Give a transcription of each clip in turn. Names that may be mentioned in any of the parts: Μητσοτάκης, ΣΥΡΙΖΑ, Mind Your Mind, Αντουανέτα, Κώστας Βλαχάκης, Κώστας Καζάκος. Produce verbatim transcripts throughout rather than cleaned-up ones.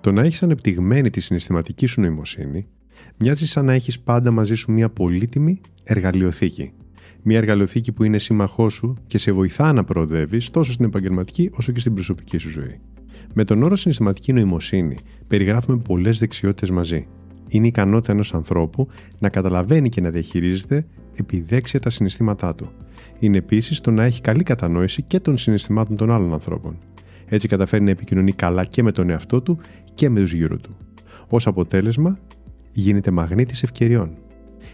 Το να έχεις ανεπτυγμένη τη συναισθηματική σου νοημοσύνη μοιάζει σαν να έχεις πάντα μαζί σου μια πολύτιμη εργαλειοθήκη. Μια εργαλειοθήκη που είναι σύμμαχός σου και σε βοηθά να προοδεύεις τόσο στην επαγγελματική όσο και στην προσωπική σου ζωή. Με τον όρο συναισθηματική νοημοσύνη περιγράφουμε πολλές δεξιότητες μαζί. Είναι η ικανότητα ενός ανθρώπου να καταλαβαίνει και να διαχειρίζεται επιδέξια τα συναισθήματά του. Είναι επίσης το να έχει καλή κατανόηση και των συναισθημάτων των άλλων ανθρώπων. Έτσι καταφέρει να επικοινωνεί καλά και με τον εαυτό του και με τους γύρω του. Ως αποτέλεσμα, γίνεται μαγνήτης ευκαιριών.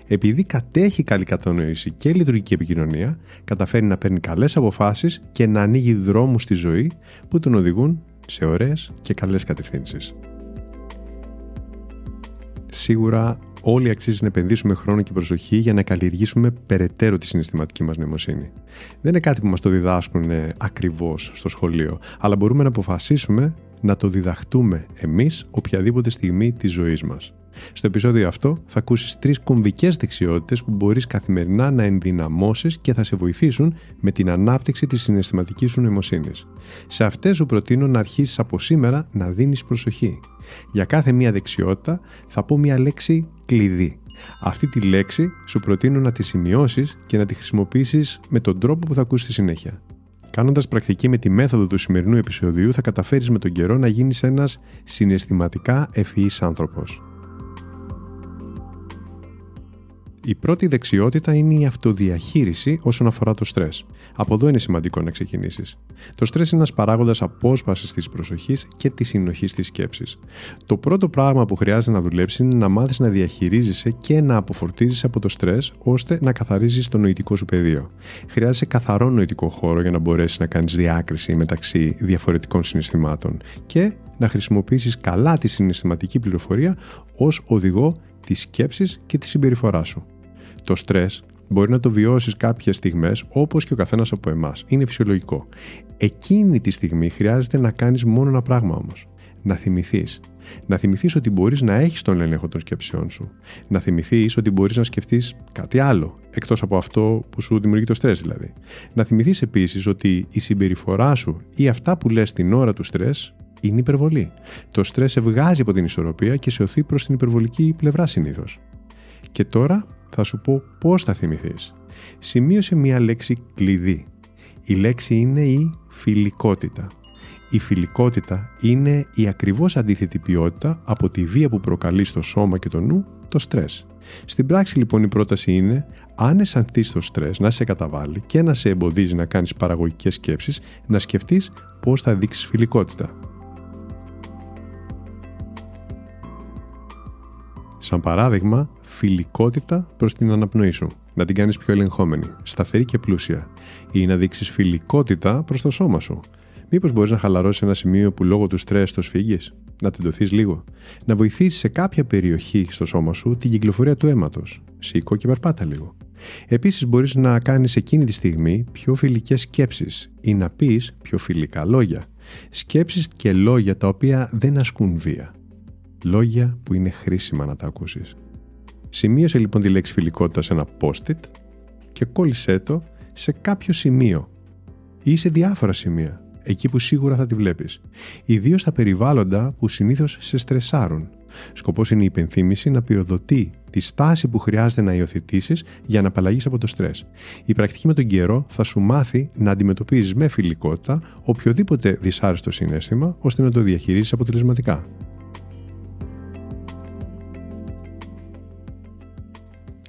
Επειδή κατέχει καλή κατανόηση και λειτουργική επικοινωνία, καταφέρει να παίρνει καλές αποφάσεις και να ανοίγει δρόμους στη ζωή που τον οδηγούν σε ωραίες και καλές κατευθύνσεις. Σίγουρα, όλοι αξίζει να επενδύσουμε χρόνο και προσοχή για να καλλιεργήσουμε περαιτέρω τη συναισθηματική μας νοημοσύνη. Δεν είναι κάτι που μας το διδάσκουν ακριβώς στο σχολείο, αλλά μπορούμε να αποφασίσουμε να το διδαχτούμε εμείς οποιαδήποτε στιγμή της ζωής μας. Στο επεισόδιο αυτό θα ακούσεις τρεις κομβικές δεξιότητες που μπορείς καθημερινά να ενδυναμώσεις και θα σε βοηθήσουν με την ανάπτυξη της συναισθηματικής σου νοημοσύνης. Σε αυτές σου προτείνω να αρχίσεις από σήμερα να δίνεις προσοχή. Για κάθε μία δεξιότητα θα πω μία λέξη κλειδί. Αυτή τη λέξη σου προτείνω να τη σημειώσεις και να τη χρησιμοποιήσεις με τον τρόπο που θα ακούσεις στη συνέχεια. Κάνοντας πρακτική με τη μέθοδο του σημερινού επεισοδίου, θα καταφέρεις με τον καιρό να γίνεις ένας συναισθηματικά ευφυής άνθρωπος. Η πρώτη δεξιότητα είναι η αυτοδιαχείριση όσον αφορά το στρες. Από εδώ είναι σημαντικό να ξεκινήσεις. Το στρες είναι ένας παράγοντας απόσπασης της προσοχής και της συνοχής της σκέψης. Το πρώτο πράγμα που χρειάζεται να δουλέψεις είναι να μάθεις να διαχειρίζεσαι και να αποφορτίζεις από το στρες, ώστε να καθαρίζεις το νοητικό σου πεδίο. Χρειάζεσαι καθαρό νοητικό χώρο για να μπορέσεις να κάνεις διάκριση μεταξύ διαφορετικών συναισθημάτων και να χρησιμοποιήσεις καλά τη συναισθηματική πληροφορία ως οδηγό της σκέψης και της συμπεριφοράς σου. Το στρες μπορεί να το βιώσεις κάποιες στιγμές, όπως και ο καθένας από εμάς. Είναι φυσιολογικό. Εκείνη τη στιγμή χρειάζεται να κάνεις μόνο ένα πράγμα όμως. Να θυμηθείς. Να θυμηθείς ότι μπορείς να έχεις τον έλεγχο των σκέψεών σου. Να θυμηθείς ότι μπορείς να σκεφτείς κάτι άλλο, εκτός από αυτό που σου δημιουργεί το στρες δηλαδή. Να θυμηθείς επίσης ότι η συμπεριφορά σου ή αυτά που λες την ώρα του στρες είναι υπερβολή. Το στρες σε βγάζει από την ισορροπία και σε οθεί προς την υπερβολική πλευρά συνήθως. Και τώρα θα σου πω πώς θα θυμηθείς. Σημείωσε μία λέξη κλειδί. Η λέξη είναι η φιλικότητα. Η φιλικότητα είναι η ακριβώς αντίθετη ποιότητα από τη βία που προκαλεί στο σώμα και το νου, το στρες. Στην πράξη λοιπόν η πρόταση είναι, αν αισθανθείς το στρες να σε καταβάλει και να σε εμποδίζει να κάνεις παραγωγικές σκέψεις, να σκεφτείς πώς θα δείξεις φιλικότητα. Σαν παράδειγμα, φιλικότητα προς την αναπνοή σου. Να την κάνεις πιο ελεγχόμενη, σταθερή και πλούσια. Ή να δείξεις φιλικότητα προς το σώμα σου. Μήπως μπορείς να χαλαρώσεις ένα σημείο που λόγω του στρες το σφίγγεις, να τεντωθείς λίγο. Να βοηθήσεις σε κάποια περιοχή στο σώμα σου την κυκλοφορία του αίματος. Σηκώ και περπάτα λίγο. Επίσης, μπορείς να κάνεις εκείνη τη στιγμή πιο φιλικές σκέψεις ή να πεις πιο φιλικά λόγια. Σκέψεις και λόγια τα οποία δεν ασκούν βία. Λόγια που είναι χρήσιμα να τα ακούσεις. Σημείωσε λοιπόν τη λέξη φιλικότητα σε ένα post-it και κόλλησέ το σε κάποιο σημείο ή σε διάφορα σημεία, εκεί που σίγουρα θα τη βλέπεις. Ιδίως τα περιβάλλοντα που συνήθως σε στρεσάρουν. Σκοπός είναι η υπενθύμηση να πυροδοτεί τη στάση που χρειάζεται να υιοθετήσεις για να απαλλαγείς από το στρες. Η πρακτική με τον καιρό θα σου μάθει να αντιμετωπίζεις με φιλικότητα οποιοδήποτε δυσάρεστο συναίσθημα, ώστε να το διαχειρίζεις αποτελεσματικά.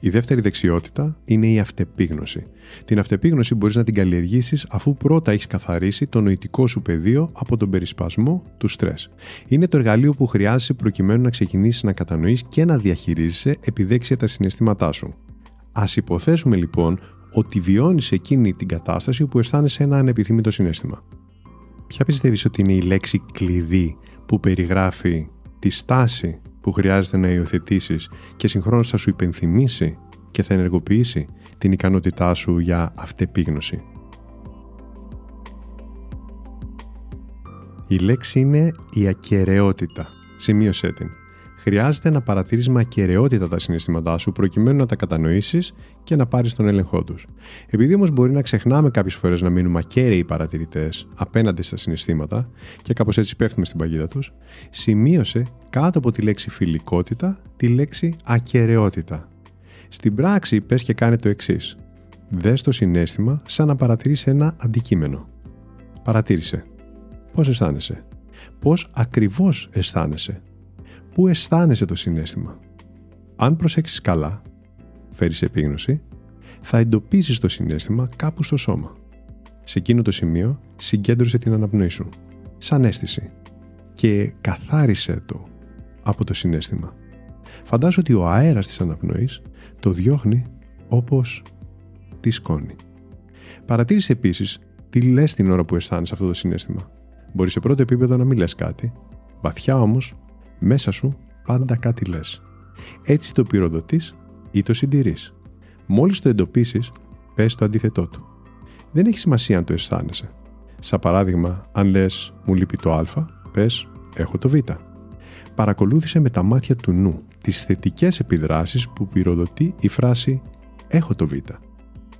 Η δεύτερη δεξιότητα είναι η αυτεπίγνωση. Την αυτεπίγνωση μπορείς να την καλλιεργήσεις αφού πρώτα έχεις καθαρίσει το νοητικό σου πεδίο από τον περισπασμό του στρες. Είναι το εργαλείο που χρειάζεσαι προκειμένου να ξεκινήσεις να κατανοείς και να διαχειρίζεσαι επιδέξια τα συναισθήματά σου. Ας υποθέσουμε λοιπόν ότι βιώνεις εκείνη την κατάσταση όπου αισθάνεσαι ένα ανεπιθύμητο συναίσθημα. Ποια πιστεύεις ότι είναι η λέξη κλειδί που περιγράφει τη στάση που χρειάζεται να υιοθετήσεις και συγχρόνως θα σου υπενθυμίσει και θα ενεργοποιήσει την ικανότητά σου για αυτεπίγνωση. Η λέξη είναι η ακεραιότητα. Σημείωσέ την. Χρειάζεται να παρατηρείς με ακεραιότητα τα συναισθήματά σου προκειμένου να τα κατανοήσεις και να πάρεις τον έλεγχό τους. Επειδή όμως μπορεί να ξεχνάμε κάποιες φορές να μείνουμε ακέραιοι παρατηρητές απέναντι στα συναισθήματα και κάπως έτσι πέφτουμε στην παγίδα τους, σημείωσε κάτω από τη λέξη φιλικότητα τη λέξη ακεραιότητα. Στην πράξη πες και κάνε το εξής. Δες το συναίσθημα σαν να παρατηρείς ένα αντικείμενο. Παρατήρησε. Πώς αισθάνεσαι? Πώς ακριβώς αισθάνεσαι? Πού αισθάνεσαι το συναίσθημα? Αν προσέξεις καλά, φέρεις επίγνωση, θα εντοπίσεις το συναίσθημα κάπου στο σώμα. Σε εκείνο το σημείο συγκέντρωσε την αναπνοή σου, σαν αίσθηση, και καθάρισε το από το συναίσθημα. Φαντάσου ότι ο αέρας της αναπνοής το διώχνει όπως τη σκόνη. Παρατήρησε επίσης τι λες την ώρα που αισθάνεσαι αυτό το συναίσθημα. Μπορεί σε πρώτο επίπεδο να μην λες κάτι, βαθιά όμως, μέσα σου πάντα κάτι λες. Έτσι το πυροδοτείς ή το συντηρείς. Μόλις το εντοπίσεις, πες το αντίθετό του. Δεν έχει σημασία αν το αισθάνεσαι. Σαν παράδειγμα, αν λες «μου λείπει το α», πες «έχω το β». Παρακολούθησε με τα μάτια του νου τις θετικές επιδράσεις που πυροδοτεί η φράση «έχω το β».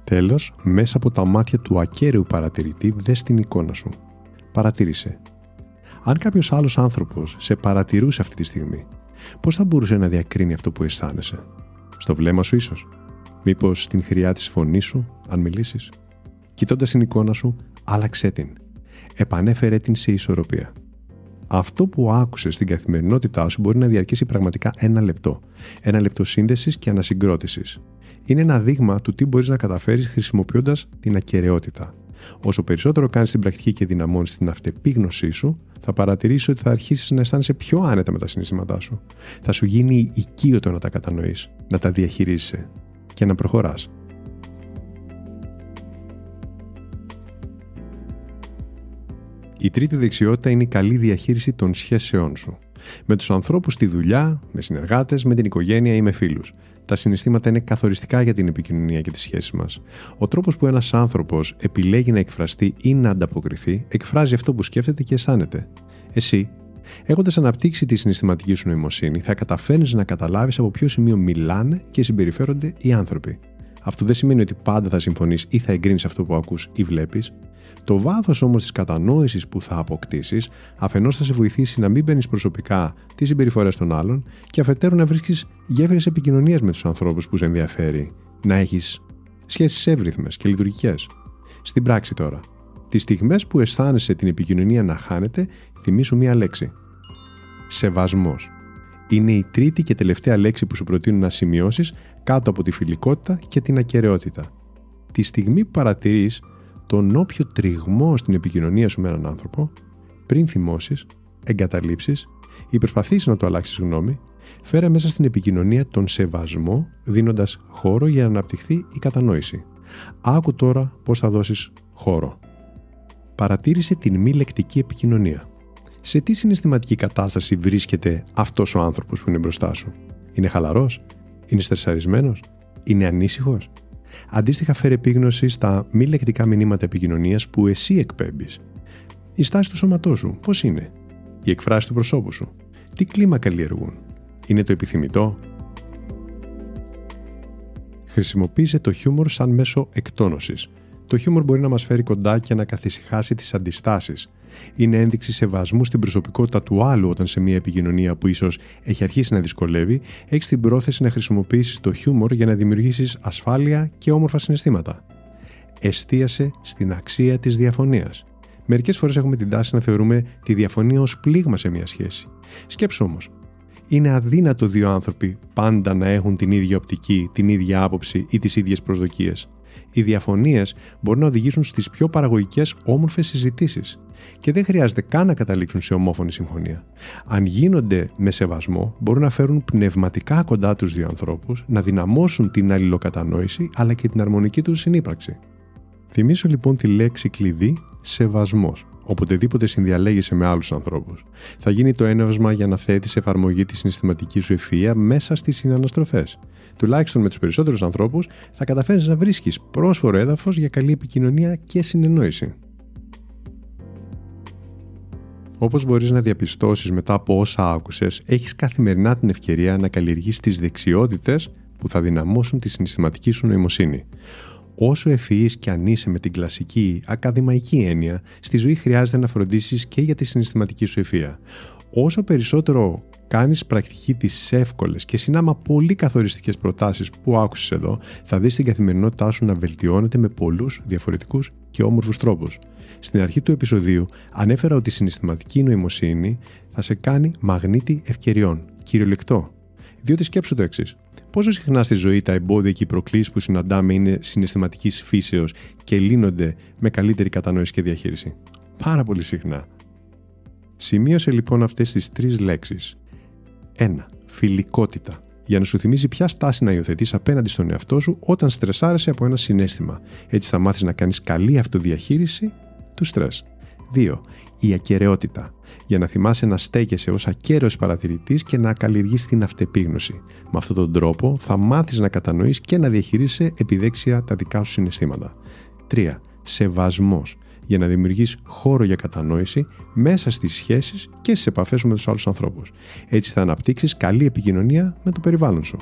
Τέλος, μέσα από τα μάτια του ακέραιου παρατηρητή δες την εικόνα σου. Παρατήρησε. Αν κάποιος άλλος άνθρωπος σε παρατηρούσε αυτή τη στιγμή, πώς θα μπορούσε να διακρίνει αυτό που αισθάνεσαι? Στο βλέμμα σου ίσως? Μήπως στην χρειά της φωνής σου, αν μιλήσεις? Κοιτώντας την εικόνα σου, άλλαξέ την. Επανέφερε την σε ισορροπία. Αυτό που άκουσες στην καθημερινότητά σου μπορεί να διαρκήσει πραγματικά ένα λεπτό. Ένα λεπτό σύνδεσης και ανασυγκρότησης. Είναι ένα δείγμα του τι μπορείς να καταφέρεις χρησιμοποιώντας την ακεραιότητα. Όσο περισσότερο κάνεις την πρακτική και δυναμώνεις την αυτεπίγνωσή σου, θα παρατηρήσεις ότι θα αρχίσεις να αισθάνεσαι πιο άνετα με τα συναισθήματά σου. Θα σου γίνει οικείωτο να τα κατανοείς, να τα διαχειρίζεσαι και να προχωράς. Η τρίτη δεξιότητα είναι η καλή διαχείριση των σχέσεών σου. Με τους ανθρώπους στη δουλειά, με συνεργάτες, με την οικογένεια ή με φίλους. Τα συναισθήματα είναι καθοριστικά για την επικοινωνία και τις σχέσεις μας. Ο τρόπος που ένας άνθρωπος επιλέγει να εκφραστεί ή να ανταποκριθεί εκφράζει αυτό που σκέφτεται και αισθάνεται. Εσύ, έχοντας αναπτύξει τη συναισθηματική σου νοημοσύνη, θα καταφέρνεις να καταλάβεις από ποιο σημείο μιλάνε και συμπεριφέρονται οι άνθρωποι. Αυτό δεν σημαίνει ότι πάντα θα συμφωνείς ή θα εγκρίνεις αυτό που ακούς ή βλέπεις. Το βάθος όμως της κατανόησης που θα αποκτήσεις, αφενός θα σε βοηθήσει να μην παίρνεις προσωπικά τις συμπεριφορές των άλλων και αφετέρου να βρίσκεις γέφυρες επικοινωνίας με τους ανθρώπους που σε ενδιαφέρει, να έχεις σχέσεις εύρυθμες και λειτουργικές. Στην πράξη τώρα, τις στιγμές που αισθάνεσαι την επικοινωνία να χάνεται, θυμήσου μία λέξη. Σεβασμός. Είναι η τρίτη και τελευταία λέξη που σου προτείνω να σημειώσεις κάτω από τη φιλικότητα και την ακεραιότητα. Τη στιγμή που παρατηρείς τον όποιο τριγμό στην επικοινωνία σου με έναν άνθρωπο, πριν θυμώσεις, εγκαταλείψεις ή προσπαθήσεις να το αλλάξεις γνώμη, φέρε μέσα στην επικοινωνία τον σεβασμό, δίνοντας χώρο για να αναπτυχθεί η κατανόηση. Άκου τώρα πώς θα δώσεις χώρο. Παρατήρησε την μη λεκτική επικοινωνία. Σε τι συναισθηματική κατάσταση βρίσκεται αυτός ο άνθρωπος που είναι μπροστά σου? Είναι χαλαρός? Είναι στρεσαρισμένος? Είναι ανήσυχος? Αντίστοιχα, φέρε επίγνωση στα μη λεκτικά μηνύματα επικοινωνίας που εσύ εκπέμπεις. Η στάση του σώματός σου, πώς είναι? Η εκφράση του προσώπου σου, τι κλίμα καλλιεργούν? Είναι το επιθυμητό? Χρησιμοποίησε το χιούμορ σαν μέσο εκτόνωσης. Το χιούμορ μπορεί να μας φέρει κοντά και να καθησυχάσει τις αντιστάσεις. Είναι ένδειξη σεβασμού στην προσωπικότητα του άλλου όταν σε μια επικοινωνία που ίσως έχει αρχίσει να δυσκολεύει, έχεις την πρόθεση να χρησιμοποιήσεις το χιούμορ για να δημιουργήσεις ασφάλεια και όμορφα συναισθήματα. Εστίασε στην αξία της διαφωνίας. Μερικές φορές έχουμε την τάση να θεωρούμε τη διαφωνία ως πλήγμα σε μια σχέση. Σκέψου όμως. Είναι αδύνατο δύο άνθρωποι πάντα να έχουν την ίδια οπτική, την ίδια άποψη ή τις ίδιες προσδοκίες. Οι διαφωνίες μπορούν να οδηγήσουν στις πιο παραγωγικές, όμορφες συζητήσεις και δεν χρειάζεται καν να καταλήξουν σε ομόφωνη συμφωνία. Αν γίνονται με σεβασμό, μπορούν να φέρουν πνευματικά κοντά τους δύο ανθρώπους, να δυναμώσουν την αλληλοκατανόηση αλλά και την αρμονική τους συνύπαρξη. Θυμήσου λοιπόν τη λέξη κλειδί σεβασμός Οποτεδήποτε συνδιαλέγεσαι με άλλους ανθρώπους, θα γίνει το έναυσμα για να θέτεις εφαρμογή της συναισθηματικής σου ευφυΐα μέσα στις συναναστροφές. Τουλάχιστον με τους περισσότερους ανθρώπους, θα καταφέρεις να βρίσκεις πρόσφορο έδαφος για καλή επικοινωνία και συνεννόηση. Όπως μπορείς να διαπιστώσεις μετά από όσα άκουσες, έχεις καθημερινά την ευκαιρία να καλλιεργείς τις δεξιότητες που θα δυναμώσουν τη συναισθηματική σου νοημοσύνη. Όσο ευφυής και αν είσαι με την κλασική ακαδημαϊκή έννοια, στη ζωή χρειάζεται να φροντίσεις και για τη συναισθηματική σου ευφυΐα. Όσο περισσότερο κάνεις πρακτική τις εύκολες και συνάμα πολύ καθοριστικές προτάσεις που άκουσες εδώ, θα δεις την καθημερινότητά σου να βελτιώνεται με πολλούς διαφορετικούς και όμορφους τρόπους. Στην αρχή του επεισοδίου ανέφερα ότι η συναισθηματική νοημοσύνη θα σε κάνει μαγνήτη ευκαιριών. Κυριολεκτό. Διότι σκέψου το εξής. Πόσο συχνά στη ζωή τα εμπόδια και οι προκλήσεις που συναντάμε είναι συναισθηματικής φύσεως και λύνονται με καλύτερη κατανόηση και διαχείριση? Πάρα πολύ συχνά. Σημείωσε λοιπόν αυτές τις τρεις λέξεις. ένα. Φιλικότητα. Για να σου θυμίζει ποια στάση να υιοθετείς απέναντι στον εαυτό σου όταν στρεσάρεσαι από ένα συναίσθημα. Έτσι θα μάθεις να κάνεις καλή αυτοδιαχείριση του στρες. δύο. Η ακεραιότητα. Για να θυμάσαι να στέκεσαι ως ακέραιος παρατηρητής και να καλλιεργείς την αυτεπίγνωση. Με αυτόν τον τρόπο θα μάθεις να κατανοείς και να διαχειρίζεσαι επιδέξια τα δικά σου συναισθήματα. τρία. Σεβασμός. Για να δημιουργείς χώρο για κατανόηση μέσα στις σχέσεις και στις επαφές σου με τους άλλους ανθρώπους. Έτσι θα αναπτύξεις καλή επικοινωνία με το περιβάλλον σου.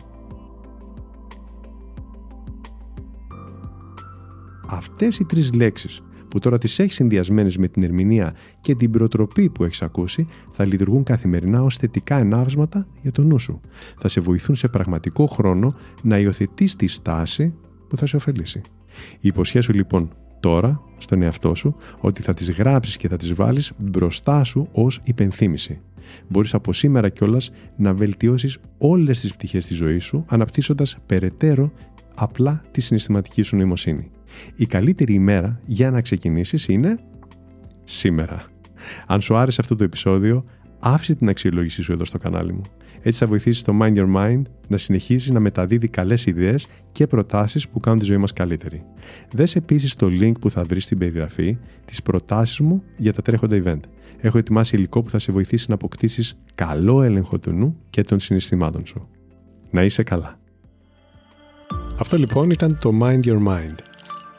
Αυτές οι τρεις λέξεις που τώρα τις έχεις συνδυασμένες με την ερμηνεία και την προτροπή που έχεις ακούσει, θα λειτουργούν καθημερινά ως θετικά ενάβσματα για το νου σου. Θα σε βοηθούν σε πραγματικό χρόνο να υιοθετείς τη στάση που θα σε ωφελήσει. Υποσχέσου λοιπόν τώρα στον εαυτό σου ότι θα τις γράψεις και θα τις βάλεις μπροστά σου ως υπενθύμηση. Μπορείς από σήμερα κιόλας να βελτιώσεις όλες τις πτυχές της ζωής σου, αναπτύσσοντας περαιτέρω απλά τη συναισθηματική σου νοημοσύνη. Η καλύτερη ημέρα για να ξεκινήσεις είναι σήμερα. Αν σου άρεσε αυτό το επεισόδιο, άφησε την αξιολόγησή σου εδώ στο κανάλι μου. Έτσι θα βοηθήσεις το Mind Your Mind να συνεχίζει να μεταδίδει καλές ιδέες και προτάσεις που κάνουν τη ζωή μας καλύτερη. Δες επίσης το link που θα βρεις στην περιγραφή, τις προτάσεις μου για τα τρέχοντα event. Έχω ετοιμάσει υλικό που θα σε βοηθήσει να αποκτήσεις καλό έλεγχο του νου και των συναισθημάτων σου. Να είσαι καλά. Αυτό λοιπόν ήταν το Mind Your Mind.